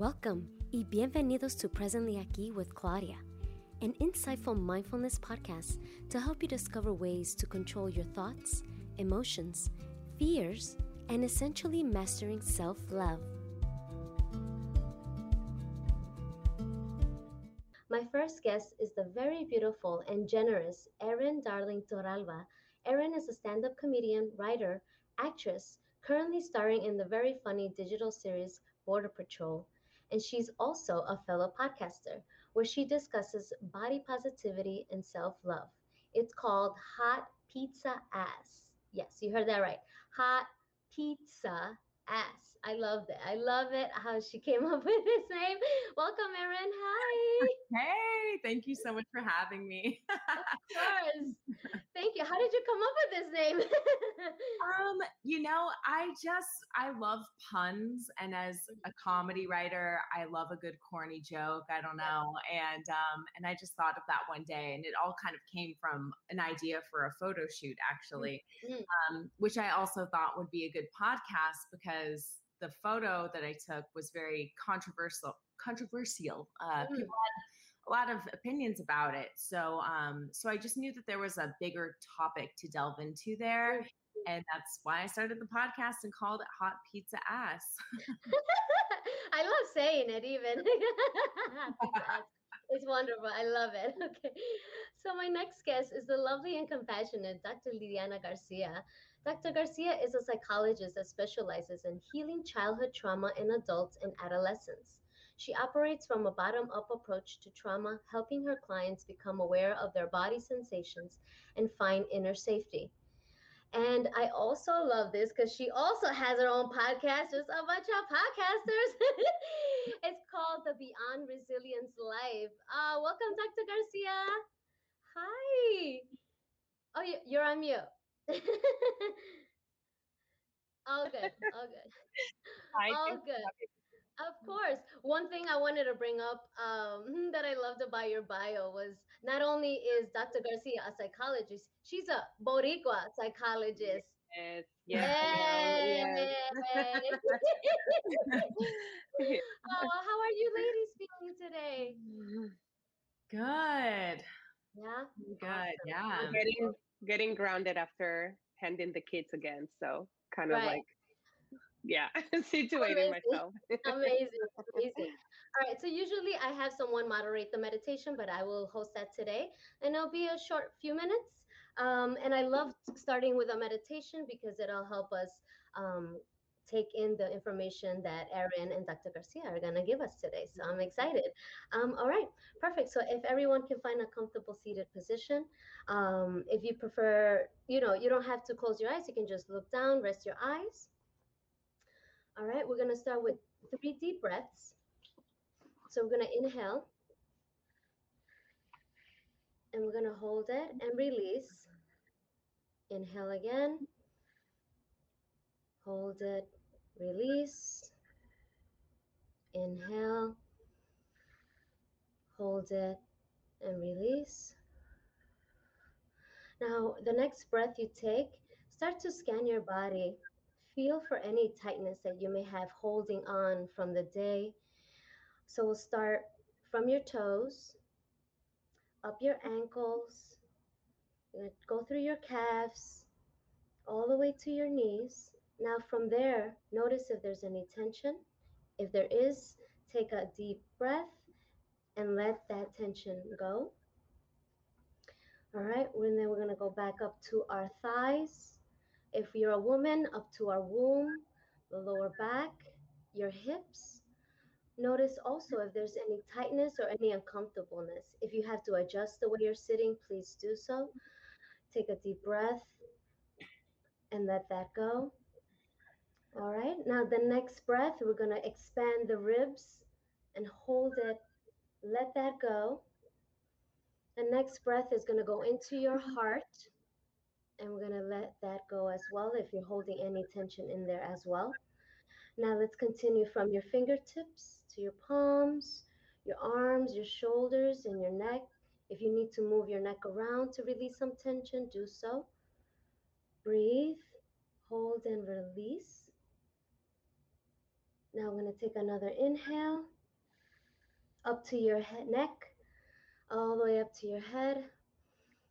Welcome y bienvenidos to Presently Aquí with Claudia, an insightful mindfulness podcast to help you discover ways to control your thoughts, emotions, fears, and essentially mastering self-love. My first guest is the very beautiful and generous Erin Darling Toralva. Erin is a stand-up comedian, writer, actress, currently starring in the very funny digital series Border Patrol, and she's also a fellow podcaster where she discusses body positivity and self-love. It's called Hot Pizza Ass. Yes, you heard that right. Hot Pizza Ass. I love it. I love it how she came up with this name. Welcome, Erin. Hi. Hey, thank you so much for having me. Of course. Thank you. How did you come up with this name? I love puns, and as a comedy writer, I love a good corny joke. I don't know, and I just thought of that one day, and it all kind of came from an idea for a photo shoot, actually, which I also thought would be a good podcast because. The photo that I took was very controversial. People had a lot of opinions about it. So I just knew that there was a bigger topic to delve into there. And that's why I started the podcast and called it Hot Pizza Ass. I love saying it even. It's wonderful. I love it. Okay. So my next guest is the lovely and compassionate Dr. Liliana Garcia. Dr. Garcia is a psychologist that specializes in healing childhood trauma in adults and adolescents. She operates from a bottom-up approach to trauma, helping her clients become aware of their body sensations and find inner safety. And I also love this because she also has her own podcast, just a bunch of podcasters. It's called The Beyond Resilience Life. Welcome, Dr. Garcia. Hi. Oh, you're on mute. All good. All good. Of course. One thing I wanted to bring up that I loved about your bio was not only is Dr. Garcia a psychologist, she's a Boricua psychologist. Yes. Yes. How are you ladies feeling today? Good. Yeah? Good, awesome. Yeah. I'm getting grounded after handing the kids again, so kind of situating amazing. Myself. Amazing. All right. So usually I have someone moderate the meditation, but I will host that today, and it'll be a short few minutes. And I love starting with a meditation because it'll help us take in the information that Erin and Dr. Garcia are going to give us today. So I'm excited. All right. Perfect. So if everyone can find a comfortable seated position, if you prefer, you don't have to close your eyes. You can just look down, rest your eyes. All right, we're going to start with 3 deep breaths. So we're going to inhale, and we're going to hold it and release. Inhale again, hold it, release. Inhale, hold it, and release. Now, the next breath you take, start to scan your body. Feel for any tightness that you may have holding on from the day. So we'll start from your toes, up your ankles, go through your calves, all the way to your knees. Now from there, notice if there's any tension. If there is, take a deep breath and let that tension go. All right, and then we're going to go back up to our thighs. If you're a woman, up to our womb, the lower back, your hips. Notice also if there's any tightness or any uncomfortableness. If you have to adjust the way you're sitting, please do so. Take a deep breath and let that go. All right, now the next breath, we're going to expand the ribs and hold it. Let that go. The next breath is going to go into your heart. And we're going to let that go as well if you're holding any tension in there as well. Now let's continue from your fingertips to your palms, your arms, your shoulders, and your neck. If you need to move your neck around to release some tension, do so. Breathe, hold, and release. Now I'm going to take another inhale up to your head, neck, all the way up to your head,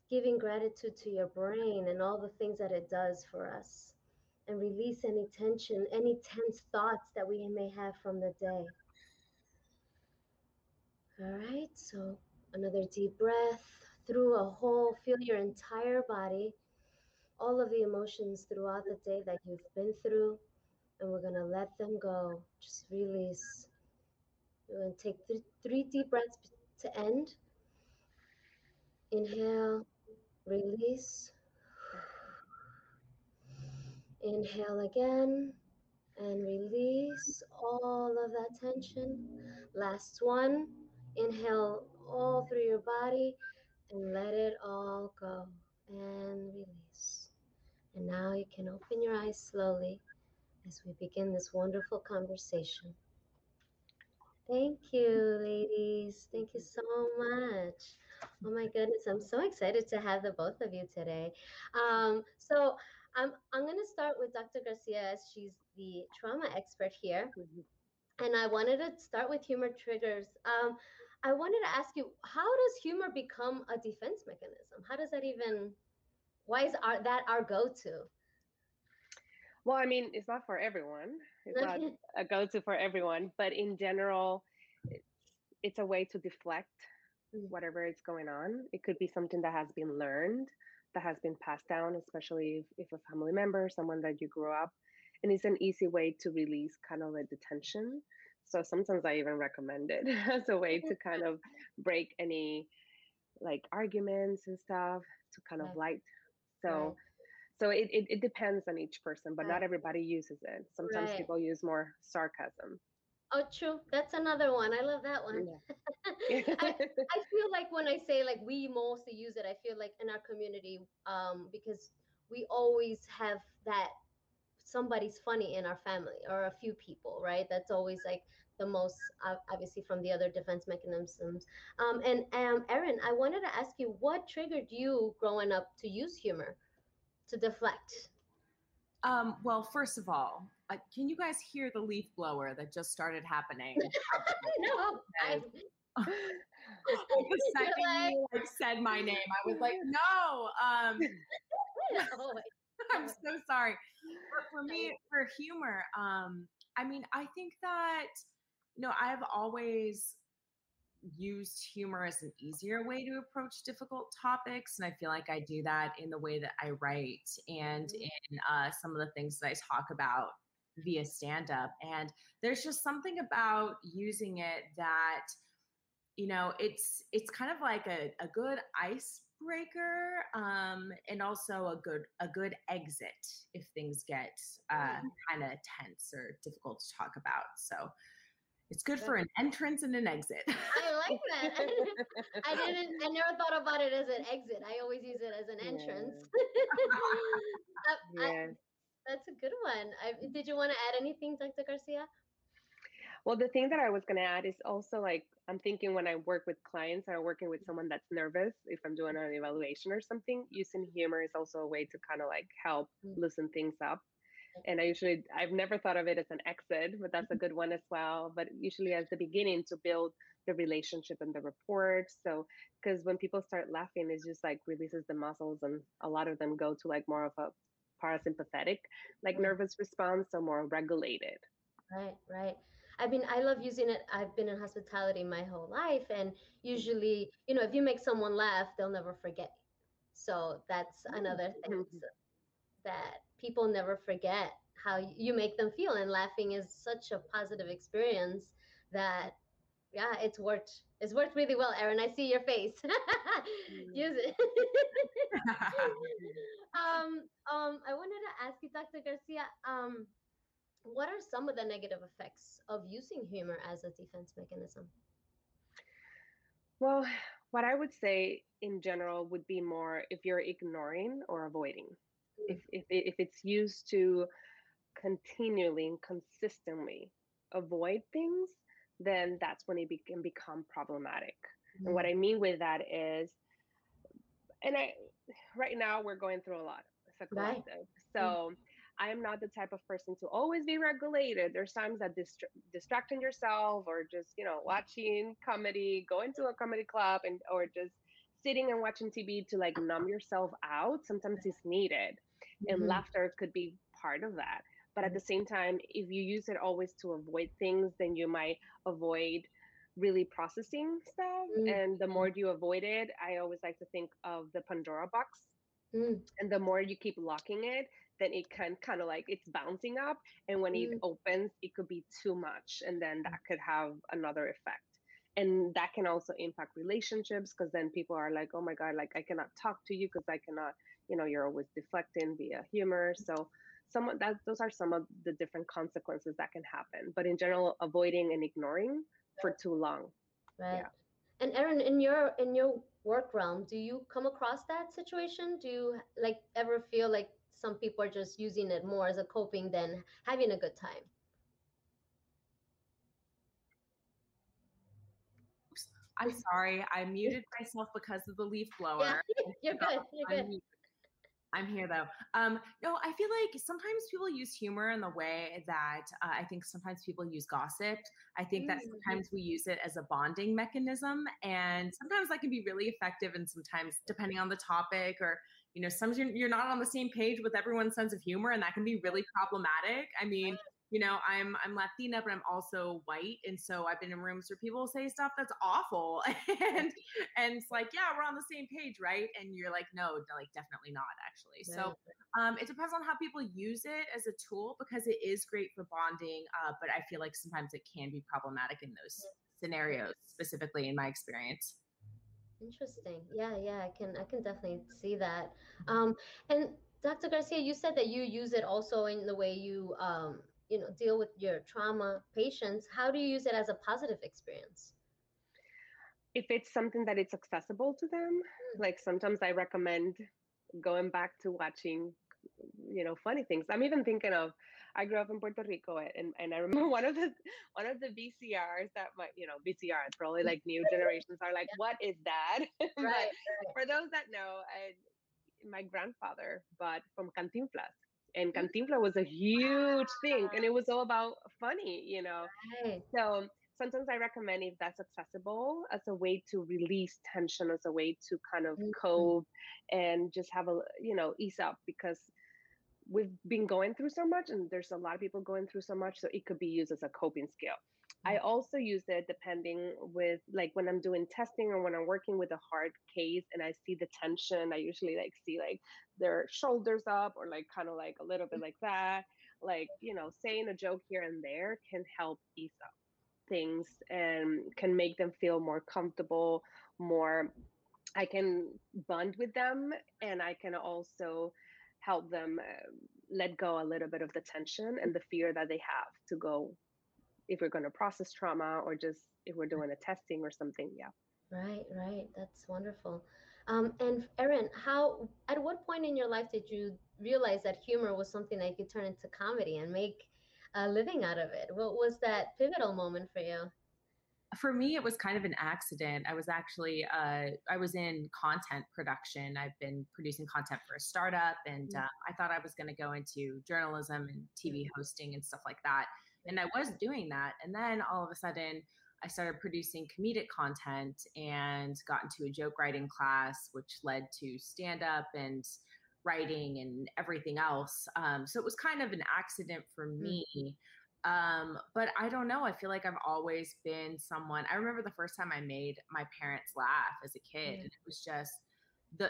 giving gratitude to your brain and all the things that it does for us, and release any tension, any tense thoughts that we may have from the day. All right, so another deep breath through a whole, feel your entire body, all of the emotions throughout the day that you've been through, and we're gonna let them go, just release. We're gonna take three deep breaths to end. Inhale, release. Inhale again, and release all of that tension. Last one, inhale all through your body, and let it all go, and release. And now you can open your eyes slowly as we begin this wonderful conversation. Thank you, ladies. Thank you so much. Oh my goodness, I'm so excited to have the both of you today. So I'm gonna start with Dr. Garcia, as she's the trauma expert here. And I wanted to start with humor triggers. I wanted to ask you, how does humor become a defense mechanism? How does that even, why is that our go-to? Well, I mean, it's not for everyone. It's not a go-to for everyone, but in general, it's a way to deflect whatever is going on. It could be something that has been learned, that has been passed down, especially if a family member, someone that you grew up, and it's an easy way to release kind of like the tension. So sometimes I even recommend it as a way to kind of break any like arguments and stuff to kind of light. So, so it depends on each person, but not everybody uses it. Sometimes people use more sarcasm. Oh, true. That's another one. I love that one. Yeah. I feel like when I say like we mostly use it, I feel like in our community, because we always have that somebody's funny in our family or a few people, right? That's always like the most, obviously from the other defense mechanisms. And Erin, I wanted to ask you, what triggered you growing up to use humor to deflect? Well, first of all, can you guys hear the leaf blower that just started happening? No. The second you like said my name, I was like, no. No. I'm so sorry. But for me, for humor, I mean, I think that, you know, I've always used humor as an easier way to approach difficult topics. And I feel like I do that in the way that I write and in some of the things that I talk about via stand-up. And there's just something about using it that, you know, it's kind of like a good icebreaker, and also a good exit if things get kind of tense or difficult to talk about. So it's good for an entrance and an exit. I like that. I never thought about it as an exit. I always use it as an entrance. That's a good one. Did you want to add anything, Dr. Garcia? Well, the thing that I was going to add is also like, I'm thinking when I work with clients and I'm working with someone that's nervous, if I'm doing an evaluation or something, using humor is also a way to kind of like help loosen things up. And I've never thought of it as an exit, but that's a good one as well. But usually as the beginning to build the relationship and the rapport. So, because when people start laughing, it's just like releases the muscles, and a lot of them go to like more of a parasympathetic, like nervous response, so more regulated. Right. I mean, I love using it. I've been in hospitality my whole life, and usually, you know, if you make someone laugh, they'll never forget you. So that's another thing. That people never forget how you make them feel, and laughing is such a positive experience that, yeah, it's worked really well. Erin, I see your face. Use it. I wanted to ask you, Dr. Garcia, what are some of the negative effects of using humor as a defense mechanism? Well, what I would say in general would be more if you're ignoring or avoiding. If it's used to continually and consistently avoid things, then that's when it can become problematic. Mm-hmm. And what I mean with that is, and right now we're going through a lot as a collective. So I am not the type of person to always be regulated. There's times that distracting yourself or just, you know, watching comedy, going to a comedy club and or just sitting and watching TV to like numb yourself out. Sometimes it's needed. And laughter could be part of that. But at the same time, if you use it always to avoid things, then you might avoid really processing stuff. And the more you avoid it, I always like to think of the Pandora box. And the more you keep locking it, then it can kind of like it's bouncing up. And when it opens, it could be too much. And then that could have another effect. And that can also impact relationships because then people are like, oh, my God, like I cannot talk to you because I cannot, you know, you're always deflecting via humor. So those are some of the different consequences that can happen. But in general, avoiding and ignoring for too long. Right. Yeah. And Erin, in your work realm, do you come across that situation? Do you like ever feel like some people are just using it more as a coping than having a good time? I'm sorry, I muted myself because of the leaf blower. Yeah, you're good, you're good. I'm here though. No, I feel like sometimes people use humor in the way that I think sometimes people use gossip. I think that sometimes we use it as a bonding mechanism, and sometimes that can be really effective. And sometimes, depending on the topic, or you know, sometimes you're not on the same page with everyone's sense of humor, and that can be really problematic. I mean. You know, I'm Latina, but I'm also white. And so I've been in rooms where people say stuff that's awful. And it's like, yeah, we're on the same page, right? And you're like, no, like definitely not actually. Yeah. So it depends on how people use it as a tool because it is great for bonding. But I feel like sometimes it can be problematic in those scenarios, specifically in my experience. Interesting. Yeah, I can definitely see that. And Dr. Garcia, you said that you use it also in the way you you know, deal with your trauma patients. How do you use it as a positive experience? If it's something that it's accessible to them, like sometimes I recommend going back to watching, you know, funny things. I'm even thinking of, I grew up in Puerto Rico and I remember one of the VCRs that my, you know, VCR, probably like new generations are like, what is that? Right, right. For those that know, my grandfather bought from Cantinflas. And Cantinflas was a huge thing, and it was all about funny, you know. Right. So sometimes I recommend if that's accessible as a way to release tension, as a way to kind of cope and just have a, you know, ease up because we've been going through so much, and there's a lot of people going through so much, so it could be used as a coping skill. I also use it depending with like when I'm doing testing or when I'm working with a hard case and I see the tension, I usually like see like their shoulders up or like kind of like a little bit like that, like, you know, saying a joke here and there can help ease up things and can make them feel more comfortable, more, I can bond with them and I can also help them let go a little bit of the tension and the fear that they have to go if we're going to process trauma or just if we're doing a testing or something. Yeah. Right. That's wonderful. And Erin, at what point in your life did you realize that humor was something that you could turn into comedy and make a living out of it? What was that pivotal moment for you? For me, it was kind of an accident. I was actually, I was in content production. I've been producing content for a startup and I thought I was going to go into journalism and TV hosting and stuff like that. And I was doing that. And then all of a sudden I started producing comedic content and got into a joke writing class, which led to stand up and writing and everything else. So it was kind of an accident for me. But I don't know. I feel like I've always been someone. I remember the first time I made my parents laugh as a kid, and it was just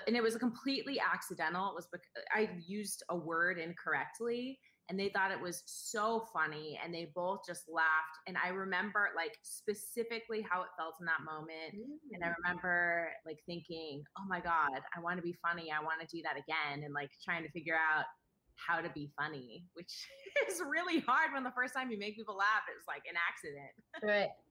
and it was completely accidental. It was because I used a word incorrectly, and they thought it was so funny, and they both just laughed. And I remember like specifically how it felt in that moment, and I remember like thinking, "Oh my God, I want to be funny. I want to do that again," and like trying to figure out how to be funny, which is really hard when the first time you make people laugh, it was like an accident.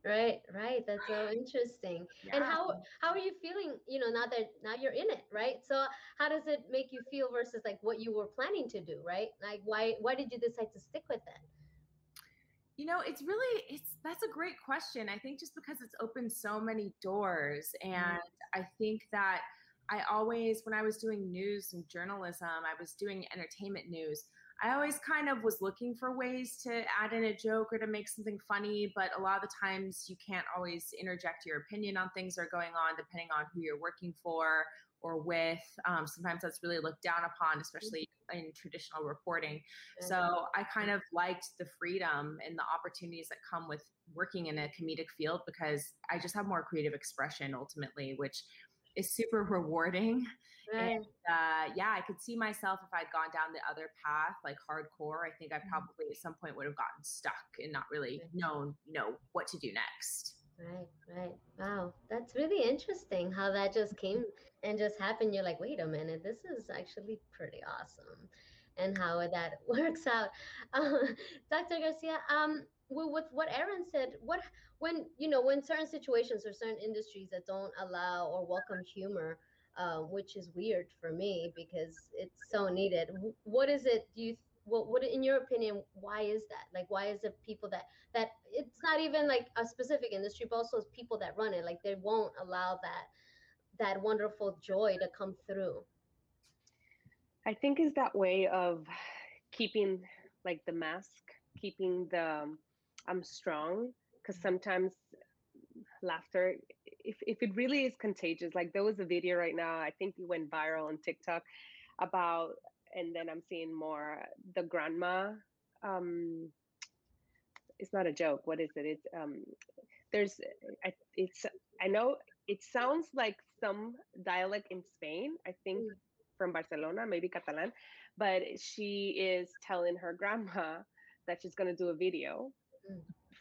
Right. That's so interesting. Yeah. And how are you feeling, you know, now you're in it, right? So how does it make you feel versus like what you were planning to do, right? Like why did you decide to stick with it? You know, that's a great question. I think just because it's opened so many doors, and I think that I always, when I was doing news and journalism, I was doing entertainment news, I always kind of was looking for ways to add in a joke or to make something funny, but a lot of the times you can't always interject your opinion on things that are going on depending on who you're working for or with. Sometimes that's really looked down upon, especially in traditional reporting. So I kind of liked the freedom and the opportunities that come with working in a comedic field because I just have more creative expression ultimately, which is super rewarding. And yeah, I could see myself if I'd gone down the other path, like hardcore, I think I probably at some point would have gotten stuck and not really known, you know, what to do next. Right, right. Wow. That's really interesting how that just came and just happened. You're like, wait a minute, this is actually pretty awesome and how that works out. Dr. Garcia, with what Erin said, when certain situations or certain industries that don't allow or welcome humor, which is weird for me because it's so needed, what is it do you think? What in your opinion, why is that? Like, why is it people that it's not even like a specific industry, but also people that run it, like they won't allow that wonderful joy to come through? I think it's that way of keeping like the mask, keeping the I'm strong, because sometimes laughter, if it really is contagious, like there was a video right now, I think it went viral on TikTok about, and then I'm seeing more the grandma. It's not a joke. What is it? It's I know it sounds like some dialect in Spain. I think from Barcelona, maybe Catalan, but she is telling her grandma that she's going to do a video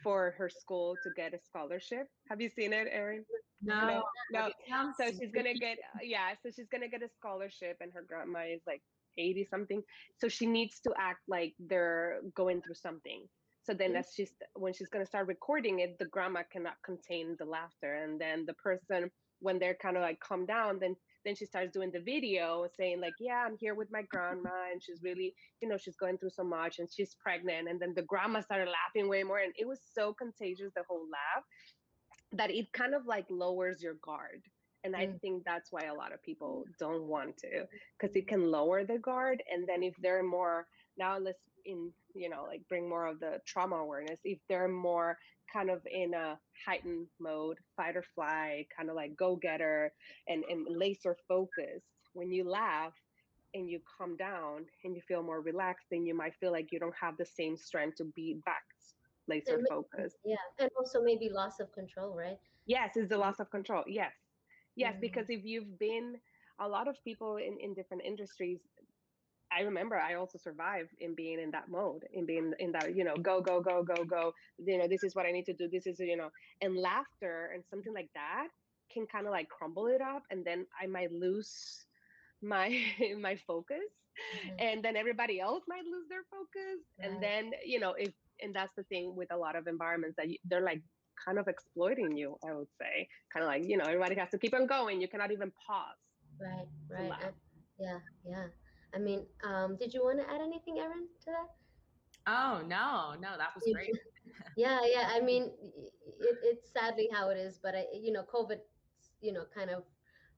for her school to get a scholarship. Have you seen it, Erin? No. So she's going to get a scholarship, and her grandma is like 80 something. So she needs to act like they're going through something. So then when she's going to start recording it, the grandma cannot contain the laughter. And then the person, when they're kind of like calm down, then she starts doing the video saying like, yeah, I'm here with my grandma. And she's really, you know, she's going through so much and she's pregnant. And then the grandma started laughing way more. And it was so contagious, the whole laugh, that it kind of like lowers your guard. And I think that's why a lot of people don't want to, because it can lower the guard. And then if they're more, now let's bring more of the trauma awareness. If they're more kind of in a heightened mode, fight or flight, kind of like go-getter and laser focused, when you laugh and you calm down and you feel more relaxed, then you might feel like you don't have the same strength to be back laser focused. Yeah. And also maybe loss of control, right? Yes, it's the loss of control. Yes. Yes, because if you've been, a lot of people in different industries, I remember I also survived in being in that mode, in being in that, you know, go, go, go, go, go, you know, this is what I need to do, this is, you know, and laughter and something like that can kind of like crumble it up, and then I might lose my focus, and then everybody else might lose their focus, and then, you know, and that's the thing with a lot of environments that they're like, kind of exploiting you, I would say. Kind of like, you know, everybody has to keep on going. You cannot even pause. Right. Yeah. I mean, did you want to add anything, Erin, to that? Oh, no, that was great. Yeah. I mean, it's sadly how it is, but, COVID, kind of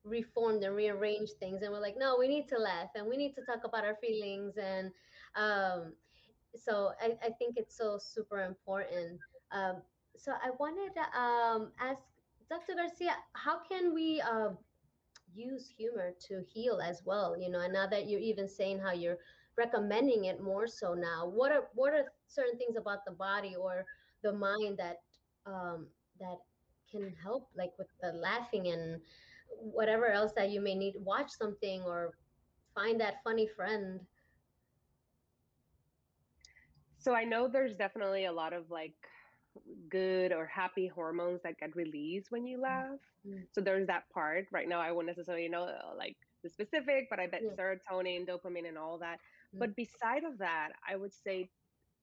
reformed and rearranged things. And we're like, no, we need to laugh and we need to talk about our feelings. And so I think it's so super important. So I wanted to ask Dr. Garcia, how can we use humor to heal as well? You know, and now that you're even saying how you're recommending it more so now, what are certain things about the body or the mind that can help, like with the laughing and whatever else that you may need? Watch something or find that funny friend. So I know there's definitely a lot of like good or happy hormones that get released when you laugh. So there's that part. Right now I won't necessarily know like the specific, but I bet serotonin, dopamine, and all that. But beside of that, I would say,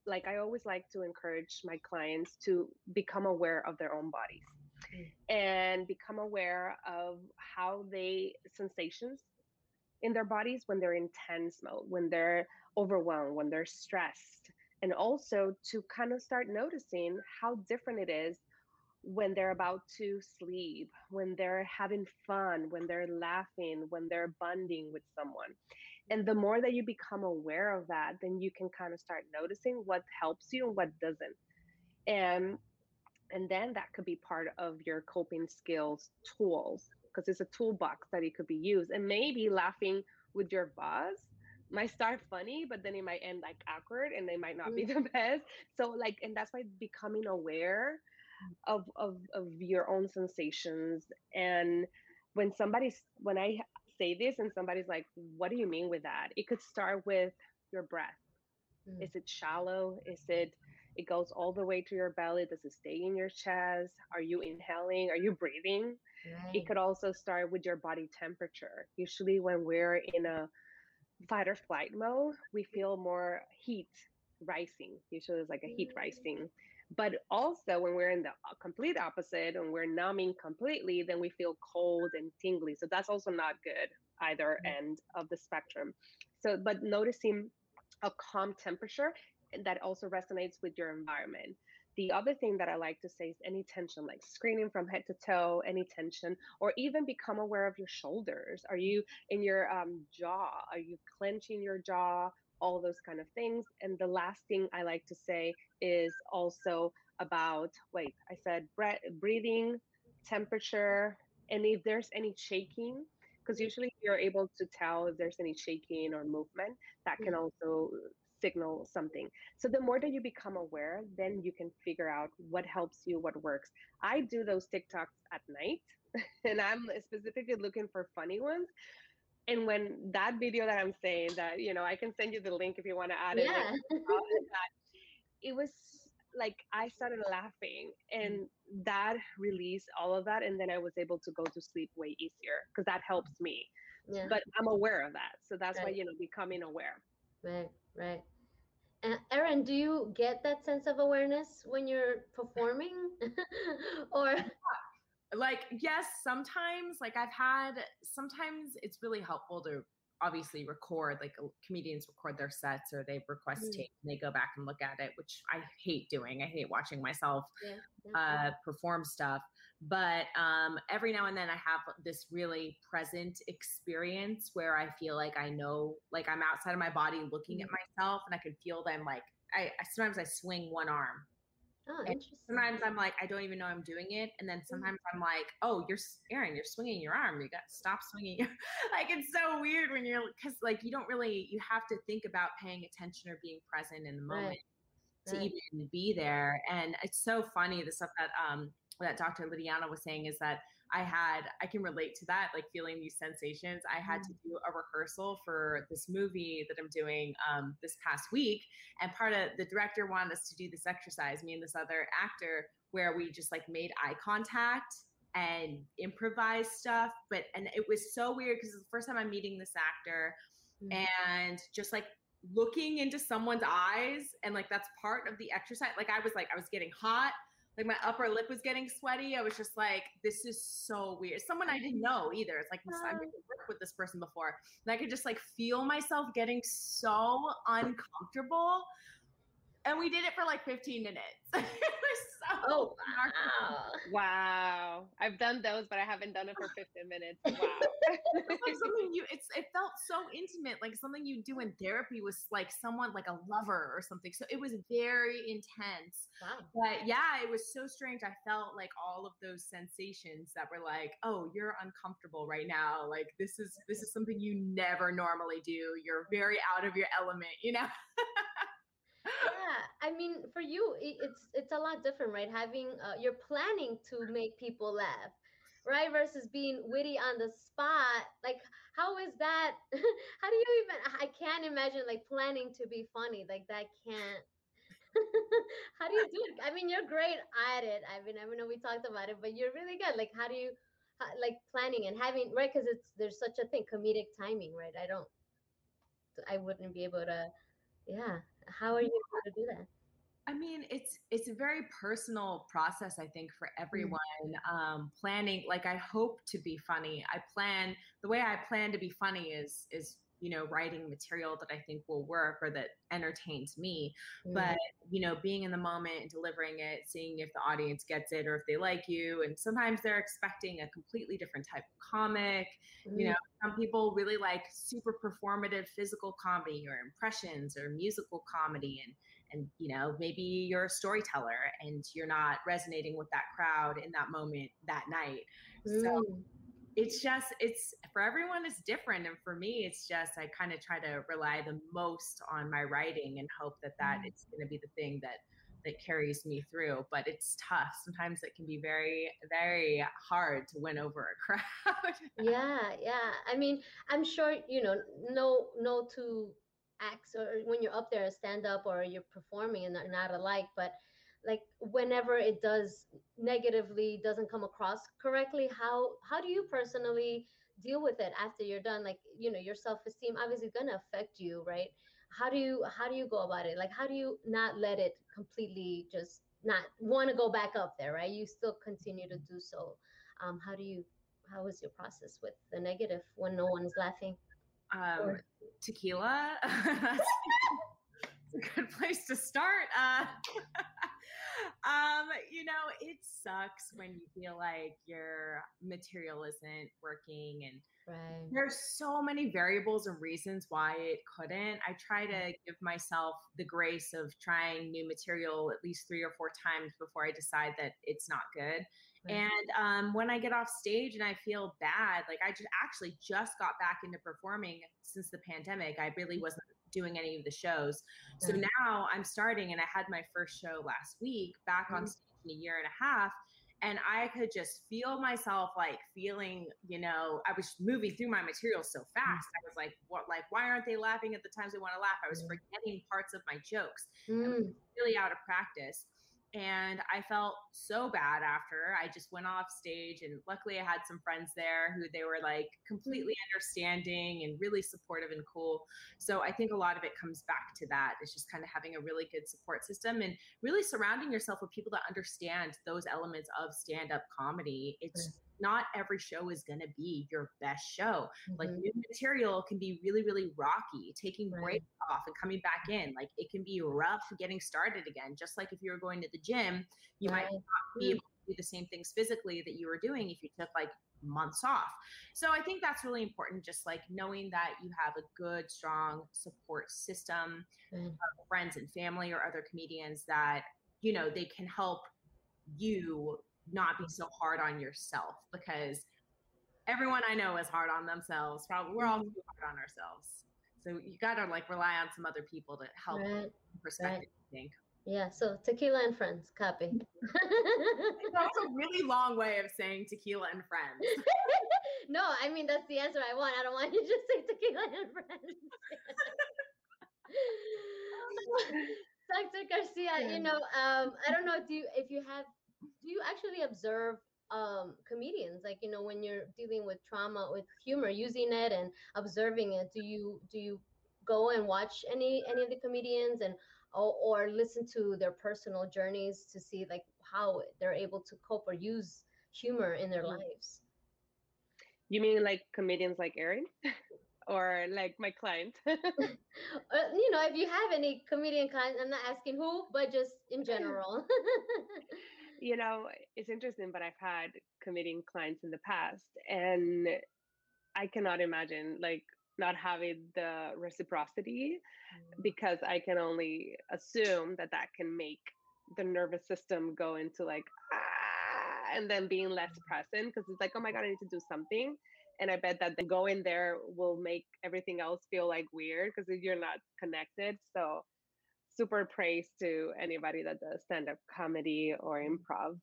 like, I always like to encourage my clients to become aware of their own bodies and become aware of how they sensations in their bodies when they're in tense mode, when they're overwhelmed, when they're stressed. And also to kind of start noticing how different it is when they're about to sleep, when they're having fun, when they're laughing, when they're bonding with someone. And the more that you become aware of that, then you can kind of start noticing what helps you and what doesn't. And then that could be part of your coping skills tools, because it's a toolbox that it could be used. And maybe laughing with your boss might start funny, but then it might end like awkward and they might not be the best. So like, and that's why becoming aware of your own sensations. And when I say this and somebody's like, what do you mean with that? It could start with your breath. Is it shallow? Is it goes all the way to your belly? Does it stay in your chest? Are you inhaling? Are you breathing? Right. It could also start with your body temperature. Usually when we're in a fight or flight mode, we feel more heat rising. Usually it's like a heat rising. But also when we're in the complete opposite and we're numbing completely, then we feel cold and tingly. So that's also not good, either end of the spectrum. So, but noticing a calm temperature, and that also resonates with your environment. The other thing that I like to say is any tension, like screening from head to toe, any tension, or even become aware of your shoulders. Are you in your jaw? Are you clenching your jaw? All those kind of things. And the last thing I like to say is also about, I said breathing, temperature, and if there's any shaking, because usually you're able to tell if there's any shaking or movement that can also signal something. So the more that you become aware, then you can figure out what helps you, what works. I do those TikToks at night and I'm specifically looking for funny ones. And when that video that I'm saying that, I can send you the link if you want to add it. It was like, I started laughing and that released all of that. And then I was able to go to sleep way easier because that helps me, but I'm aware of that. So that's why, becoming aware. Right. Right. And Erin, do you get that sense of awareness when you're performing or? Like, yes, sometimes sometimes it's really helpful to obviously record, like comedians record their sets or they request tape and they go back and look at it, which I hate doing. I hate watching myself perform stuff. But every now and then I have this really present experience where I feel like I know, like I'm outside of my body looking at myself and I can feel them. Like I sometimes I swing one arm. Oh, interesting. Sometimes I'm like, I don't even know I'm doing it. And then sometimes I'm like, oh, Erin, you're swinging your arm. You got to stop swinging. Like, it's so weird when you're, because like, you don't really, you have to think about paying attention or being present in the moment to even be there. And it's so funny, the stuff that, that Dr. Liliana was saying is that I can relate to that, like feeling these sensations. I had to do a rehearsal for this movie that I'm doing this past week. And part of the director wanted us to do this exercise, me and this other actor, where we just like made eye contact and improvised stuff. And it was so weird because it's the first time I'm meeting this actor and just like looking into someone's eyes. And like, that's part of the exercise. Like I was getting hot. Like my upper lip was getting sweaty. I was just like, this is so weird. Someone I didn't know either. It's like, I've worked with this person before. And I could just like feel myself getting so uncomfortable. And we did it for like 15 minutes. It was so wow. I've done those, but I haven't done it for 15 minutes. Wow. It's like something it felt so intimate, like something you do in therapy with like someone, like a lover or something. So it was very intense. Wow. But yeah, it was so strange. I felt like all of those sensations that were like, oh, you're uncomfortable right now. Like this is something you never normally do. You're very out of your element, Yeah, I mean, for you, it's a lot different, right? Having you're planning to make people laugh, right? Versus being witty on the spot. Like, how is that? How do you even? I can't imagine like planning to be funny. Like that can't. How do you do it? I mean, you're great at it. I mean, I know we talked about it, but you're really good. Like, how do you like planning and having, right? Because there's such a thing, comedic timing, right? I wouldn't be able to. Yeah. How are you able to do that? I mean, it's a very personal process, I think, for everyone. Planning, like I hope to be funny. The way I plan to be funny is you know, writing material that I think will work or that entertains me. Mm-hmm. But, you know, being in the moment and delivering it, seeing if the audience gets it or if they like you. And sometimes they're expecting a completely different type of comic. Mm-hmm. You know, some people really like super performative physical comedy or impressions or musical comedy. And you know, maybe you're a storyteller and you're not resonating with that crowd in that moment that night. Mm-hmm. So it's just, it's for everyone it's different. And for me, it's just, I kind of try to rely the most on my writing and hope that it's going to be the thing that carries me through. But it's tough. Sometimes it can be very, very hard to win over a crowd. Yeah. I mean, I'm sure, you know, no two acts or when you're up there and stand up or you're performing and not alike, but like whenever it does negatively, doesn't come across correctly, how do you personally deal with it after you're done? Like, you know, your self-esteem obviously gonna affect you, right? How do you go about it? Like, how do you not let it completely just not want to go back up there, right? You still continue to do so. How is your process with the negative when no one's laughing? Tequila. It's a good place to start. You know, it sucks when you feel like your material isn't working, and right. There's so many variables and reasons why it couldn't. I try to give myself the grace of trying new material at least 3 or 4 times before I decide that it's not good. Right. And when I get off stage and I feel bad, like I just got back into performing since the pandemic. I really wasn't doing any of the shows. So now I'm starting, and I had my first show last week back on stage in a 1.5 years. And I could just feel myself feeling, you know, I was moving through my material so fast. I was like, what, why aren't they laughing at the times they want to laugh? I was forgetting parts of my jokes. I was really out of practice. And I felt so bad after. I just went off stage, and luckily I had some friends there who they were like completely understanding and really supportive and cool. So I think a lot of it comes back to that. It's just kind of having a really good support system and really surrounding yourself with people that understand those elements of stand-up comedy. It's not every show is going to be your best show. Like new material can be really, really rocky. Taking breaks off and coming back in, like it can be rough getting started again. Just like if you were going to the gym, you might not be able to do the same things physically that you were doing if you took months off. So I think that's really important, just knowing that you have a good, strong support system of friends and family or other comedians that, you know, they can help you not be so hard on yourself, because everyone I know is hard on themselves. Probably we're all too hard on ourselves. So you got to rely on some other people to help perspective, I think. Yeah. So tequila and friends, copy. That's a really long way of saying tequila and friends. No, I mean, that's the answer I want. I don't want you to just say tequila and friends. Dr. Garcia, you know, I don't know do you actually observe comedians, you know, when you're dealing with trauma, with humor, using it and observing it? Do you go and watch any of the comedians and or listen to their personal journeys to see how they're able to cope or use humor in their lives? You mean comedians like Erin? Or my client? You know, if you have any comedian clients, I'm not asking who, but just in general. You know, it's interesting, but I've had comedian clients in the past, and I cannot imagine not having the reciprocity, because I can only assume that can make the nervous system go into and then being less present, because it's oh my God, I need to do something. And I bet that going there will make everything else feel weird, because you're not connected. So super praise to anybody that does stand-up comedy or improv.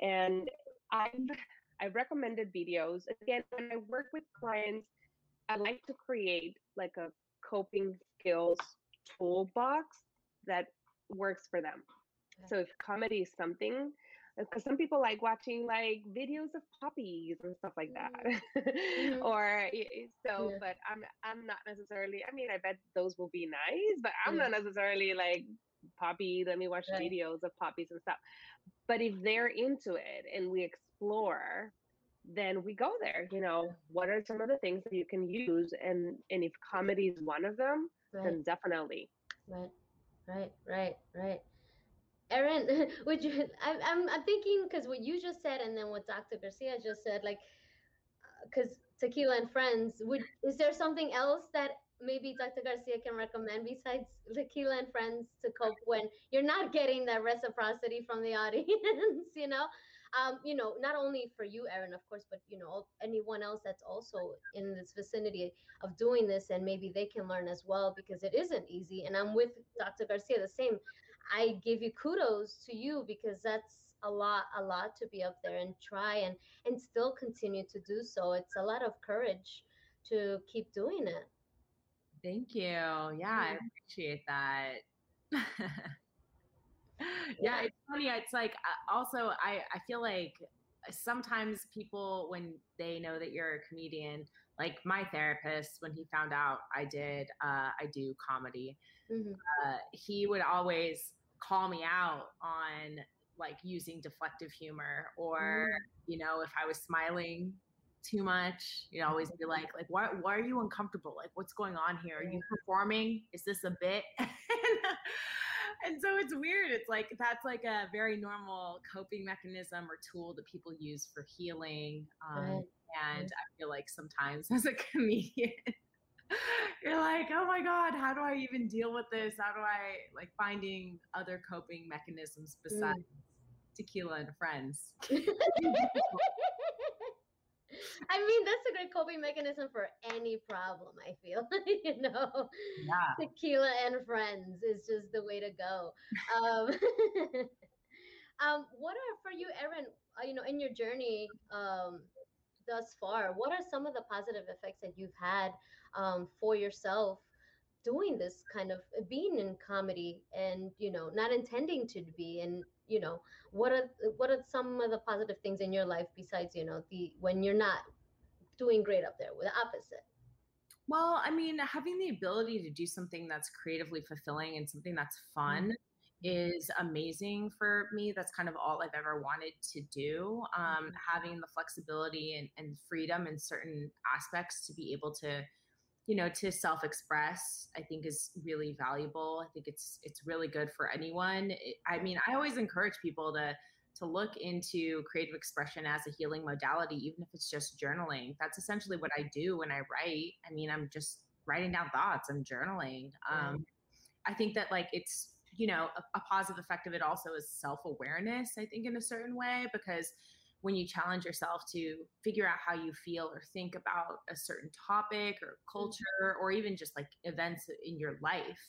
And I've recommended videos. Again, when I work with clients, I like to create a coping skills toolbox that works for them. So if comedy is something, because some people like watching videos of puppies and stuff like that, But I'm not necessarily. I mean, I bet those will be nice, but I'm not necessarily puppy. Let me watch videos of puppies and stuff. But if they're into it and we explore, then we go there. You know, what are some of the things that you can use? And if comedy is one of them, right, then definitely. Right. Erin, would you? I'm thinking, because what you just said and then what Dr. Garcia just said, like, because Tequila and Friends, is there something else that maybe Dr. Garcia can recommend besides Tequila and Friends to cope when you're not getting that reciprocity from the audience? You know, not only for you, Erin, of course, but anyone else that's also in this vicinity of doing this, and maybe they can learn as well, because it isn't easy. And I'm with Dr. Garcia the same. I give you kudos to you, because that's a lot to be up there and try and still continue to do so. It's a lot of courage to keep doing it. Thank you. Yeah. I appreciate that. Yeah, it's funny. It's like, also, I feel like sometimes people, when they know that you're a comedian, like my therapist, when he found out I do comedy, he would always call me out on like using deflective humor, or, if I was smiling too much, you'd always be like, why are you uncomfortable? Like, what's going on here? Are you performing? Is this a bit? And so it's weird. It's like, that's like a very normal coping mechanism or tool that people use for healing. And I feel like sometimes as a comedian, you're like, oh my God, how do I even deal with this? How do I finding other coping mechanisms besides Tequila and Friends? I mean, that's a great coping mechanism for any problem, I feel. Yeah. Tequila and Friends is just the way to go. What are, for you, Erin, in your journey thus far, what are some of the positive effects that you've had for yourself doing this kind of, being in comedy and, not intending to be, and what are some of the positive things in your life besides, when you're not doing great up there, with the opposite? Well, I mean, having the ability to do something that's creatively fulfilling and something that's fun is amazing for me. That's kind of all I've ever wanted to do. Having the flexibility and freedom in certain aspects to be able to, to self-express, I think is really valuable. I think it's really good for anyone. I mean, I always encourage people to look into creative expression as a healing modality, even if it's just journaling. That's essentially what I do when I write. I mean, I'm just writing down thoughts, I'm journaling. I think that it's, a positive effect of it also is self-awareness, I think, in a certain way, because when you challenge yourself to figure out how you feel or think about a certain topic or culture or even just events in your life,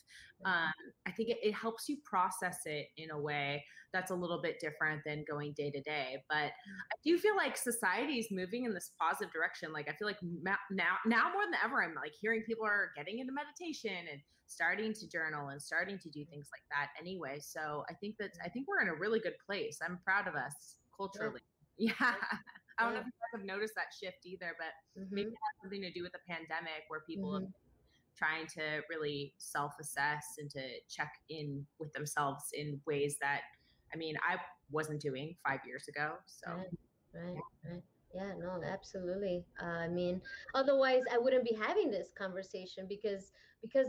I think it helps you process it in a way that's a little bit different than going day to day. But I do feel like society is moving in this positive direction. Like, I feel like now more than ever, I'm hearing people are getting into meditation and starting to journal and starting to do things like that anyway. So I think we're in a really good place. I'm proud of us culturally. Yeah. I don't know if you guys have noticed that shift either, but maybe it has something to do with the pandemic, where people have been trying to really self-assess and to check in with themselves in ways that, I mean, I wasn't doing 5 years ago. So, right. Yeah, no, absolutely. I mean, otherwise I wouldn't be having this conversation, because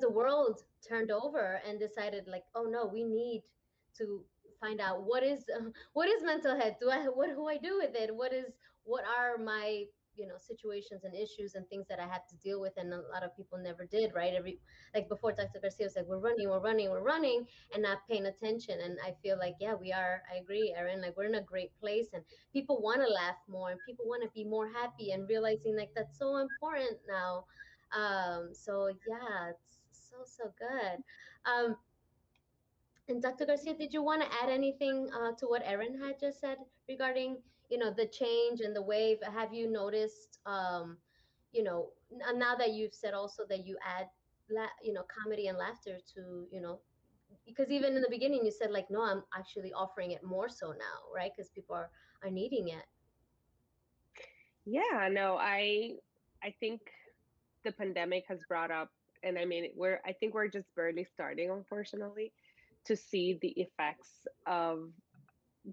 the world turned over and decided oh no, we need to find out what is mental health. What do I do with it? What are my situations and issues and things that I have to deal with? And a lot of people never did, right? Before Dr. Garcia was like, we're running and not paying attention. And I feel like, yeah, we are. I agree, Erin, we're in a great place, and people want to laugh more, and people want to be more happy, and realizing that's so important now. So yeah, it's so good. And Dr. Garcia, did you want to add anything to what Erin had just said regarding, the change and the wave? Have you noticed, now that you've said also that you add, comedy and laughter to, because even in the beginning you said no, I'm actually offering it more so now, right? Because people are needing it. Yeah, no, I think the pandemic has brought up, and I mean, I think we're just barely starting, unfortunately, to see the effects of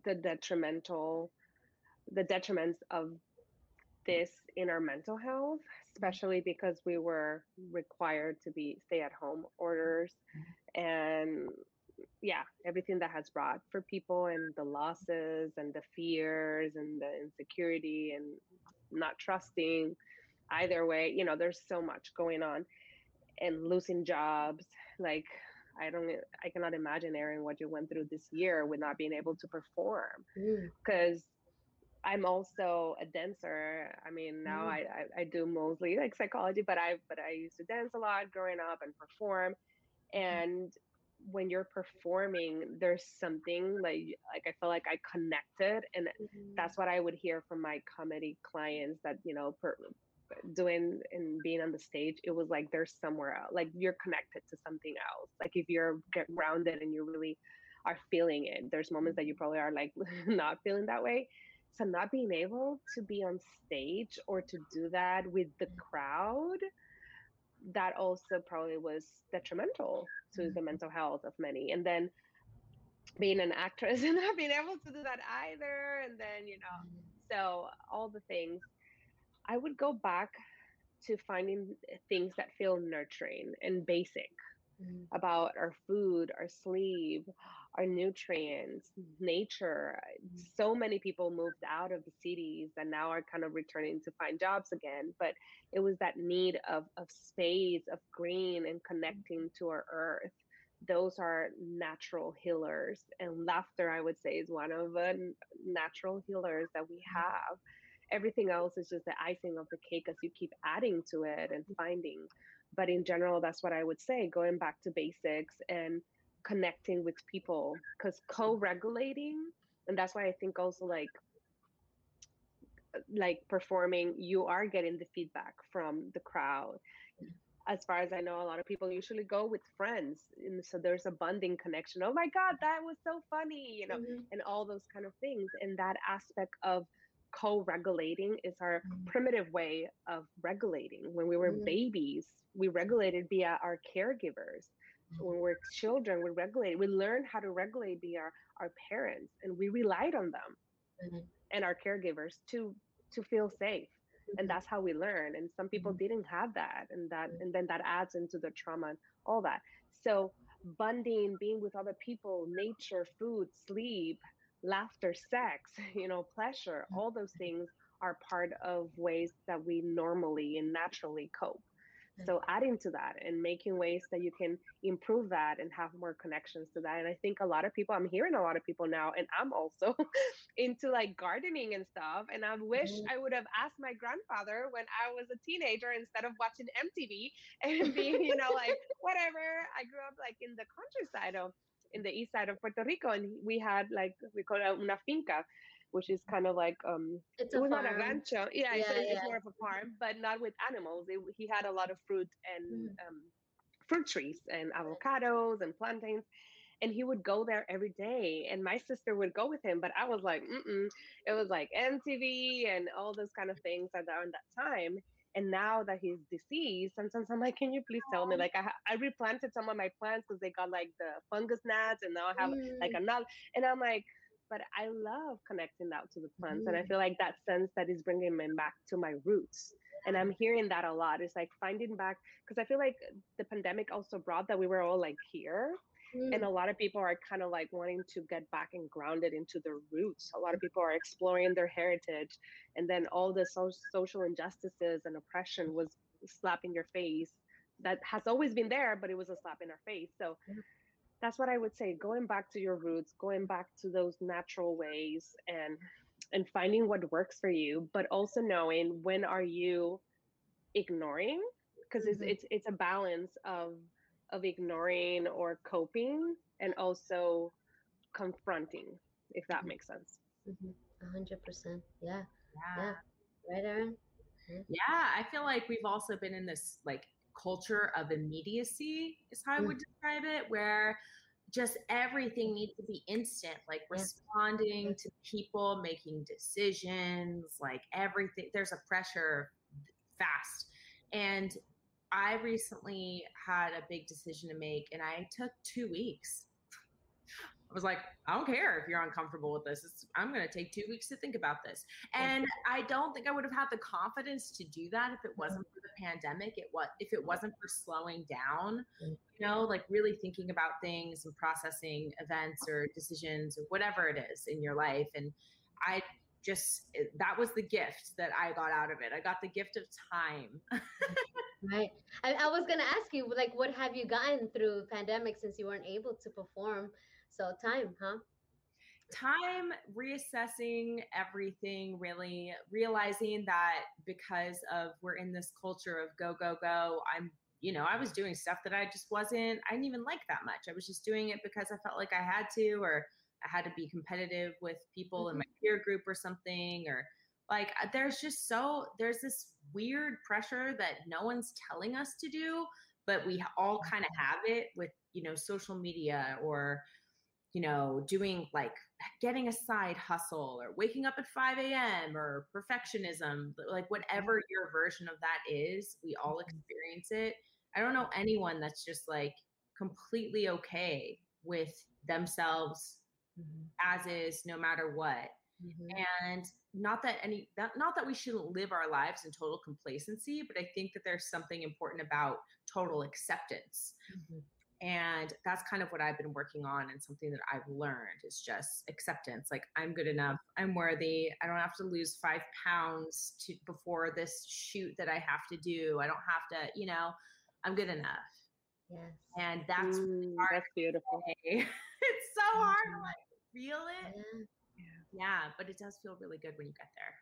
the detriments of this in our mental health, especially because we were required to be stay-at-home orders and everything that has brought for people, and the losses and the fears and the insecurity and not trusting either way. You know, there's so much going on, and losing jobs. Like, I cannot imagine, Erin, what you went through this year with not being able to perform, because I'm also a dancer. I mean, now I do mostly like psychology, but I used to dance a lot growing up and perform. And when you're performing, there's something like I feel like I connected, and that's what I would hear from my comedy clients, that, you know, doing and being on the stage, it was like there's somewhere else, like you're connected to something else. Like if you're grounded and you really are feeling it, there's moments that you probably are like not feeling that way. So not being able to be on stage or to do that with the crowd, that also probably was detrimental to the mental health of many. And then being an actress and not being able to do that either. And then, you know, so all the things. I would go back to finding things that feel nurturing and basic about our food, our sleep, our nutrients, nature. So many people moved out of the cities and now are kind of returning to find jobs again. But it was that need of space, of green, and connecting to our earth. Those are natural healers. And laughter, I would say, is one of the natural healers that we have. Everything else is just the icing of the cake as you keep adding to it and finding. But in general, that's what I would say, going back to basics and connecting with people, because co-regulating, and that's why I think also like performing, you are getting the feedback from the crowd. As far as I know, a lot of people usually go with friends. And so there's a bonding connection. Oh my God, that was so funny, you know, and all those kind of things. And that aspect of co-regulating is our primitive way of regulating. When we were babies, we regulated via our caregivers. When we're children, we regulated. We learned how to regulate via our parents, and we relied on them and our caregivers to feel safe. And that's how we learn. And some people didn't have that, and then that adds into the trauma and all that. So bonding, being with other people, nature, food, sleep, laughter, sex, you know, pleasure, all those things are part of ways that we normally and naturally cope. So adding to that and making ways that you can improve that and have more connections to that. And I think a lot of people, I'm hearing a lot of people now, and I'm also into like gardening and stuff. And I wish I would have asked my grandfather when I was a teenager, instead of watching MTV and being, you know, like whatever. I grew up like in the countryside in the east side of Puerto Rico, and we had like, we call it una finca, which is kind of like it was not a rancho, it's more of a farm, but not with animals. He had a lot of fruit and fruit trees and avocados and plantains, and he would go there every day, and my sister would go with him, but I was like it was like MTV and all those kind of things around that time. And now that he's deceased, sometimes I'm like, can you please tell me? Like, I replanted some of my plants because they got like the fungus gnats, and now I have like another. And I'm like, but I love connecting that to the plants. And I feel like that sense that is bringing me back to my roots. And I'm hearing that a lot. It's like finding back, because I feel like the pandemic also brought that we were all like here. And a lot of people are kind of like wanting to get back and grounded into their roots. A lot of people are exploring their heritage. And then all the social injustices and oppression was slapping your face. That has always been there, but it was a slap in our face. So that's what I would say. Going back to your roots, going back to those natural ways, and finding what works for you, but also knowing when are you ignoring? Because it's a balance of ignoring or coping, and also confronting, if that makes sense. 100%. Yeah. Right, Erin? Yeah, I feel like we've also been in this like culture of immediacy is how I would describe it, where just everything needs to be instant, like responding to people, making decisions, like everything. There's a pressure fast. And I recently had a big decision to make, and I took 2 weeks. I was like, I don't care if you're uncomfortable with this. I'm going to take 2 weeks to think about this. And I don't think I would have had the confidence to do that if it wasn't for the pandemic, if it wasn't for slowing down, you know, like really thinking about things and processing events or decisions or whatever it is in your life. And I just, that was the gift that I got out of it. I got the gift of time. Right. I was going to ask you, like, what have you gotten through pandemic since you weren't able to perform? So time, huh? Time, reassessing everything, really realizing that because of we're in this culture of go, go, go, I was doing stuff that I didn't even like that much. I was just doing it because I felt like I had to, or I had to be competitive with people in my peer group or something, or like, there's this weird pressure that no one's telling us to do, but we all kind of have it with, you know, social media or, you know, doing like getting a side hustle or waking up at 5 a.m. or perfectionism, like whatever your version of that is, we all experience it. I don't know anyone that's just like completely okay with themselves as is, no matter what. And not that we shouldn't live our lives in total complacency, but I think that there's something important about total acceptance. And that's kind of what I've been working on, and something that I've learned is just acceptance. Like, I'm good enough, I'm worthy, I don't have to lose 5 pounds before this shoot that I have to do. I don't have to, you know, I'm good enough. Yes. And that's really hard. That's beautiful. It's so hard to like feel it. Yeah. Yeah, but it does feel really good when you get there.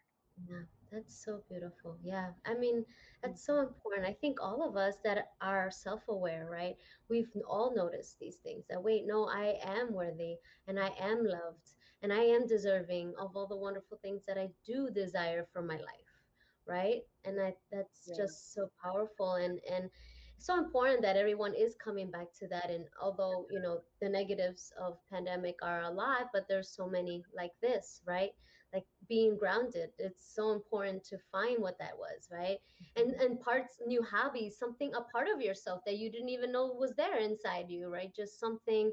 Yeah, that's so beautiful. Yeah, I mean, that's so important. I think all of us that are self-aware, right? We've all noticed these things that, wait, no, I am worthy and I am loved and I am deserving of all the wonderful things that I do desire for my life, right? And that's just so powerful and so important that everyone is coming back to that. And although, you know, the negatives of pandemic are a lot, but there's so many like this, right? Like being grounded, it's so important to find what that was, right? And parts, new hobbies, something, a part of yourself that you didn't even know was there inside you, right? Just something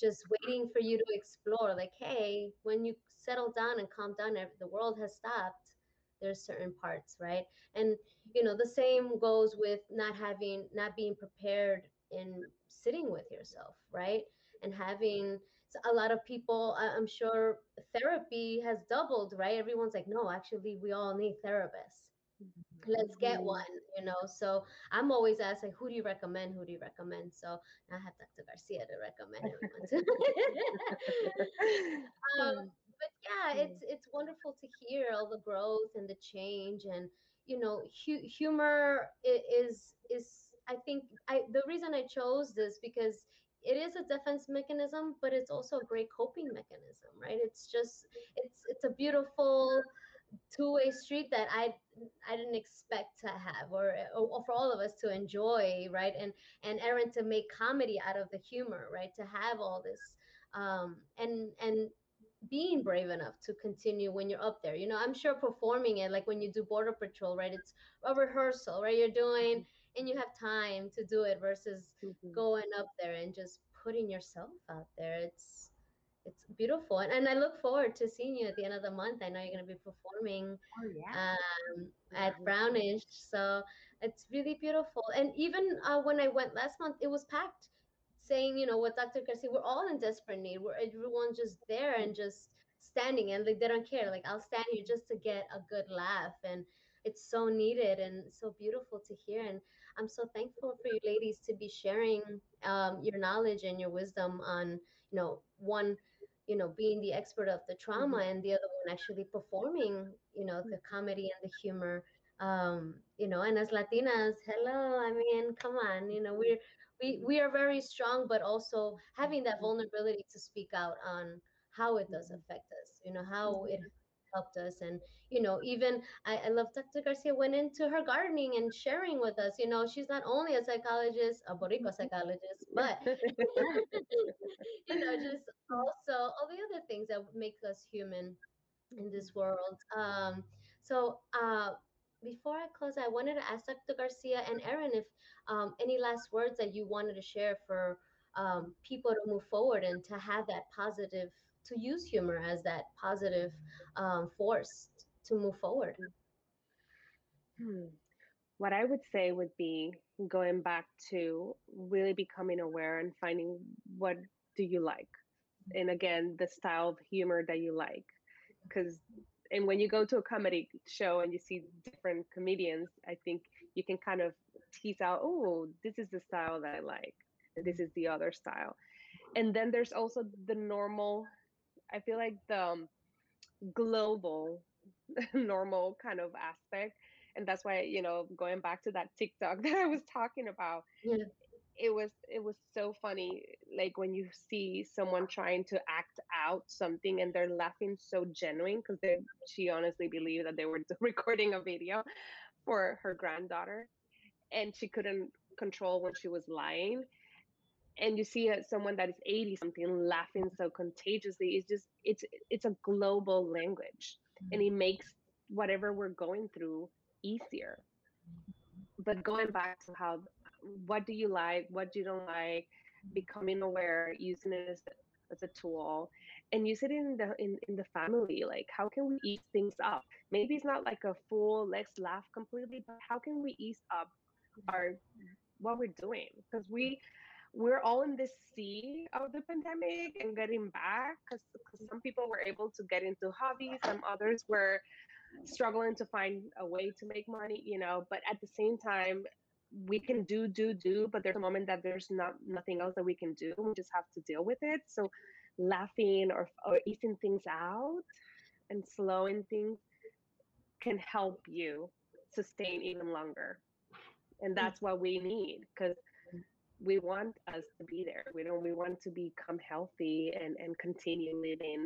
just waiting for you to explore. Like, hey, when you settle down and calm down, the world has stopped. There's certain parts, right? And, you know, the same goes with not being prepared in sitting with yourself, right? And having a lot of people, I'm sure therapy has doubled, right? Everyone's like, no, actually, we all need therapists. Let's get one, you know? So I'm always asked, like, who do you recommend? Who do you recommend? So now I have Dr. Garcia to recommend everyone. But yeah, it's wonderful to hear all the growth and the change, and you know, humor is I think the reason I chose this because it is a defense mechanism, but it's also a great coping mechanism, right? It's a beautiful two-way street that I didn't expect to have, or for all of us to enjoy, right? And Erin to make comedy out of the humor, right? To have all this, and being brave enough to continue when you're up there, you know, I'm sure performing it, like when you do Border Patrol, right? It's a rehearsal, right? You're doing and you have time to do it versus going up there and just putting yourself out there. It's beautiful. And I look forward to seeing you at the end of the month. I know you're going to be performing at Brownish. So it's really beautiful. And even when I went last month, it was packed. Saying, you know, what Dr. Garcia, we're all in desperate need. Everyone's just there and just standing, and like they don't care. Like, I'll stand here just to get a good laugh, and it's so needed and so beautiful to hear. And I'm so thankful for you ladies to be sharing your knowledge and your wisdom on, you know, one, you know, being the expert of the trauma, and the other one actually performing, you know, the comedy and the humor. You know, and as Latinas, hello, I mean, come on, you know, we are very strong, but also having that vulnerability to speak out on how it does affect us, you know, how it helped us. And, you know, even I love Dr. Garcia went into her gardening and sharing with us, you know, she's not only a psychologist, a Boricua psychologist, but, you know, just also all the other things that make us human in this world. So, before I close, I wanted to ask Dr. Garcia and Erin if any last words that you wanted to share for people to move forward and to have that positive, to use humor as that positive force to move forward. What I would say would be going back to really becoming aware and finding what do you like. And again, the style of humor that you like. And when you go to a comedy show and you see different comedians, I think you can kind of tease out, oh, this is the style that I like. This is the other style. And then there's also the normal, I feel like the global normal kind of aspect. And that's why, you know, going back to that TikTok that I was talking about, yeah. It was so funny, like when you see someone trying to act out something and they're laughing so genuine because she honestly believed that they were recording a video for her granddaughter and she couldn't control when she was lying. And you see someone that is 80 something laughing so contagiously. It's just, it's a global language, and it makes whatever we're going through easier. But going back to what do you like, what you don't like, becoming aware, using it as a tool, and use it in the family. Like, how can we ease things up? Maybe it's not like a full let's laugh completely, but how can we ease up what we're doing? Because we're all in this sea of the pandemic and getting back, because some people were able to get into hobbies, some others were struggling to find a way to make money, you know. But at the same time, we can do, but there's a moment that there's nothing else that we can do. We just have to deal with it. So laughing or easing things out and slowing things can help you sustain even longer. And that's what we need, because we want us to be there. We want to become healthy and continue living.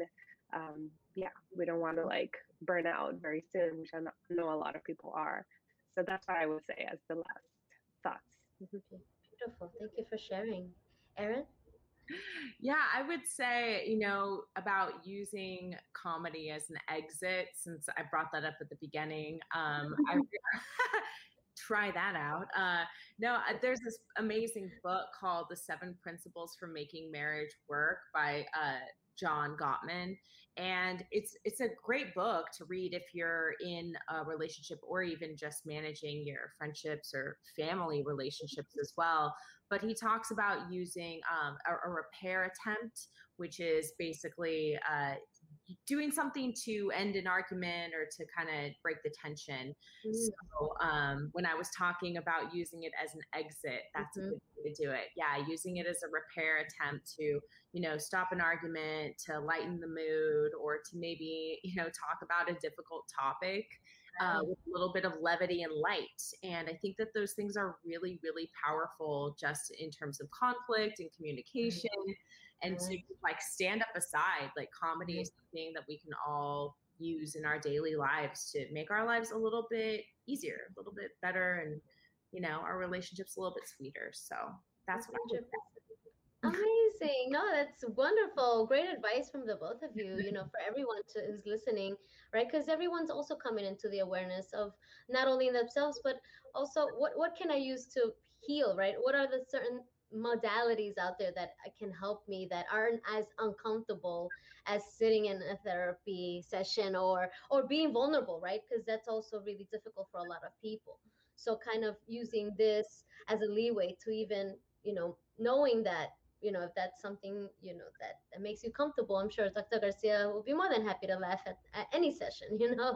We don't want to like burn out very soon, which I know a lot of people are. So that's what I would say as the last thoughts. Beautiful. Thank you for sharing. Erin? Yeah, I would say, you know, about using comedy as an exit, since I brought that up at the beginning. Try that out. There's this amazing book called The Seven Principles for Making Marriage Work by John Gottman. And it's a great book to read if you're in a relationship or even just managing your friendships or family relationships as well. But he talks about using a repair attempt, which is basically doing something to end an argument or to kind of break the tension. Mm-hmm. So when I was talking about using it as an exit, that's mm-hmm. a good way to do it. Yeah, using it as a repair attempt to, you know, stop an argument, to lighten the mood, or to maybe, you know, talk about a difficult topic with a little bit of levity and light. And I think that those things are really, really powerful just in terms of conflict and communication. Mm-hmm. And to like stand up aside, like comedy is something that we can all use in our daily lives to make our lives a little bit easier, a little bit better, and, you know, our relationships a little bit sweeter. So that's what I would say. Amazing. No, that's wonderful. Great advice from the both of you, you know, for everyone who's listening, right? Because everyone's also coming into the awareness of not only themselves, but also what can I use to heal, right? What are the certain modalities out there that can help me that aren't as uncomfortable as sitting in a therapy session or being vulnerable, right? Because that's also really difficult for a lot of people. So kind of using this as a leeway to even, you know, knowing that, you know, if that's something, you know, that makes you comfortable, I'm sure Dr. Garcia will be more than happy to laugh at any session, you know.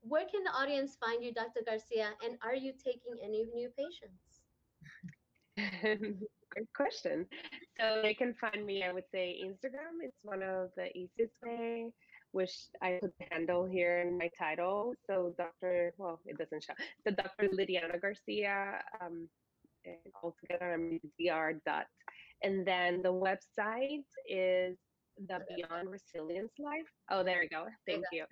Where can the audience find you, Dr. Garcia? And are you taking any new patients? Great question. So they can find me, I would say Instagram. It's one of the easiest way, which I put the handle here in my title. So it doesn't show. So Dr. Liliana Garcia, and altogether I'm dr. And then the website is The Beyond Resilience Life. Oh, there we go. Thank you.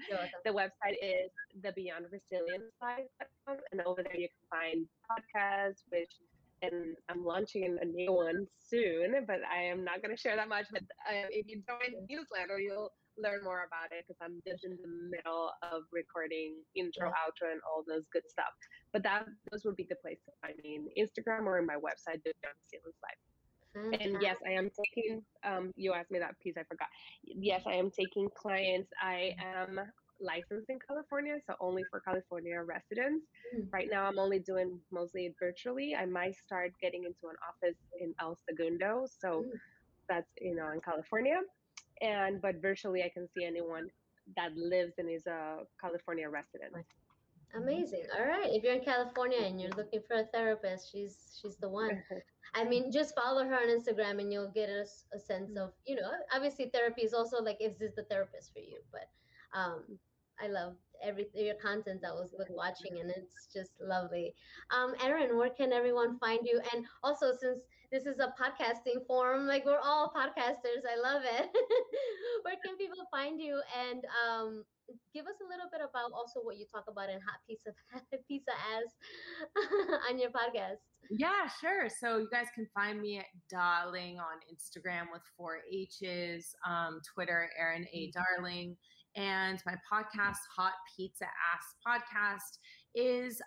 The website is The Beyond Resilience Life, and over there you can find podcasts, which and I'm launching a new one soon, but I am not going to share that much. But if you join the newsletter, you'll learn more about it because I'm just in the middle of recording intro, outro, and all those good stuff. But those would be the place to find me, in Instagram or in my website, The Beyond Resilience Life. And yes, I am taking, you asked me that piece, I forgot. Yes, I am taking clients. I am licensed in California, so only for California residents. Right now, I'm only doing mostly virtually. I might start getting into an office in El Segundo. So that's, in California. But virtually, I can see anyone that lives and is a California resident. Amazing. All right. If you're in California and you're looking for a therapist, she's the one. I mean, just follow her on Instagram and you'll get a sense of, obviously therapy is also like, is this the therapist for you? But I love your content. I was watching and it's just lovely. Erin, where can everyone find you? And also, since this is a podcasting forum, like we're all podcasters. I love it. Where can people find you? And give us a little bit about also what you talk about in Hot Pizza Ass on your podcast. Yeah, sure. So you guys can find me at Darling on Instagram with 4 H's, Twitter, Erin A. Darling. And my podcast, Hot Pizza Ass Podcast, is,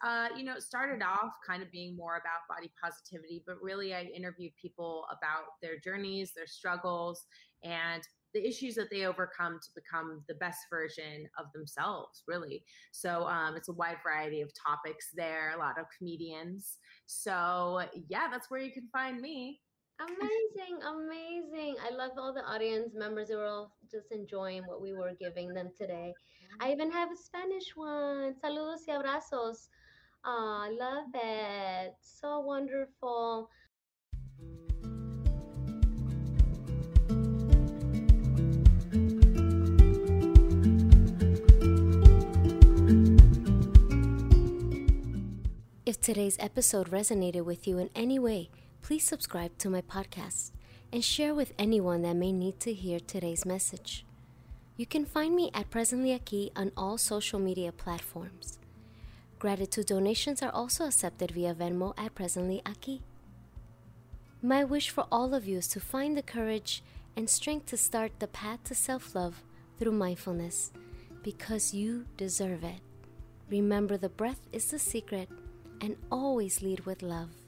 started off kind of being more about body positivity, but really I interview people about their journeys, their struggles, and the issues that they overcome to become the best version of themselves, really. So it's a wide variety of topics there, a lot of comedians. So yeah, that's where you can find me. Amazing, amazing. I love all the audience members who were all just enjoying what we were giving them today. I even have a Spanish one. Saludos y abrazos. I love it. So wonderful. If today's episode resonated with you in any way, please subscribe to my podcast and share with anyone that may need to hear today's message. You can find me at Presently Aquí on all social media platforms. Gratitude donations are also accepted via Venmo at Presently Aquí. My wish for all of you is to find the courage and strength to start the path to self-love through mindfulness, because you deserve it. Remember, the breath is the secret. And always lead with love.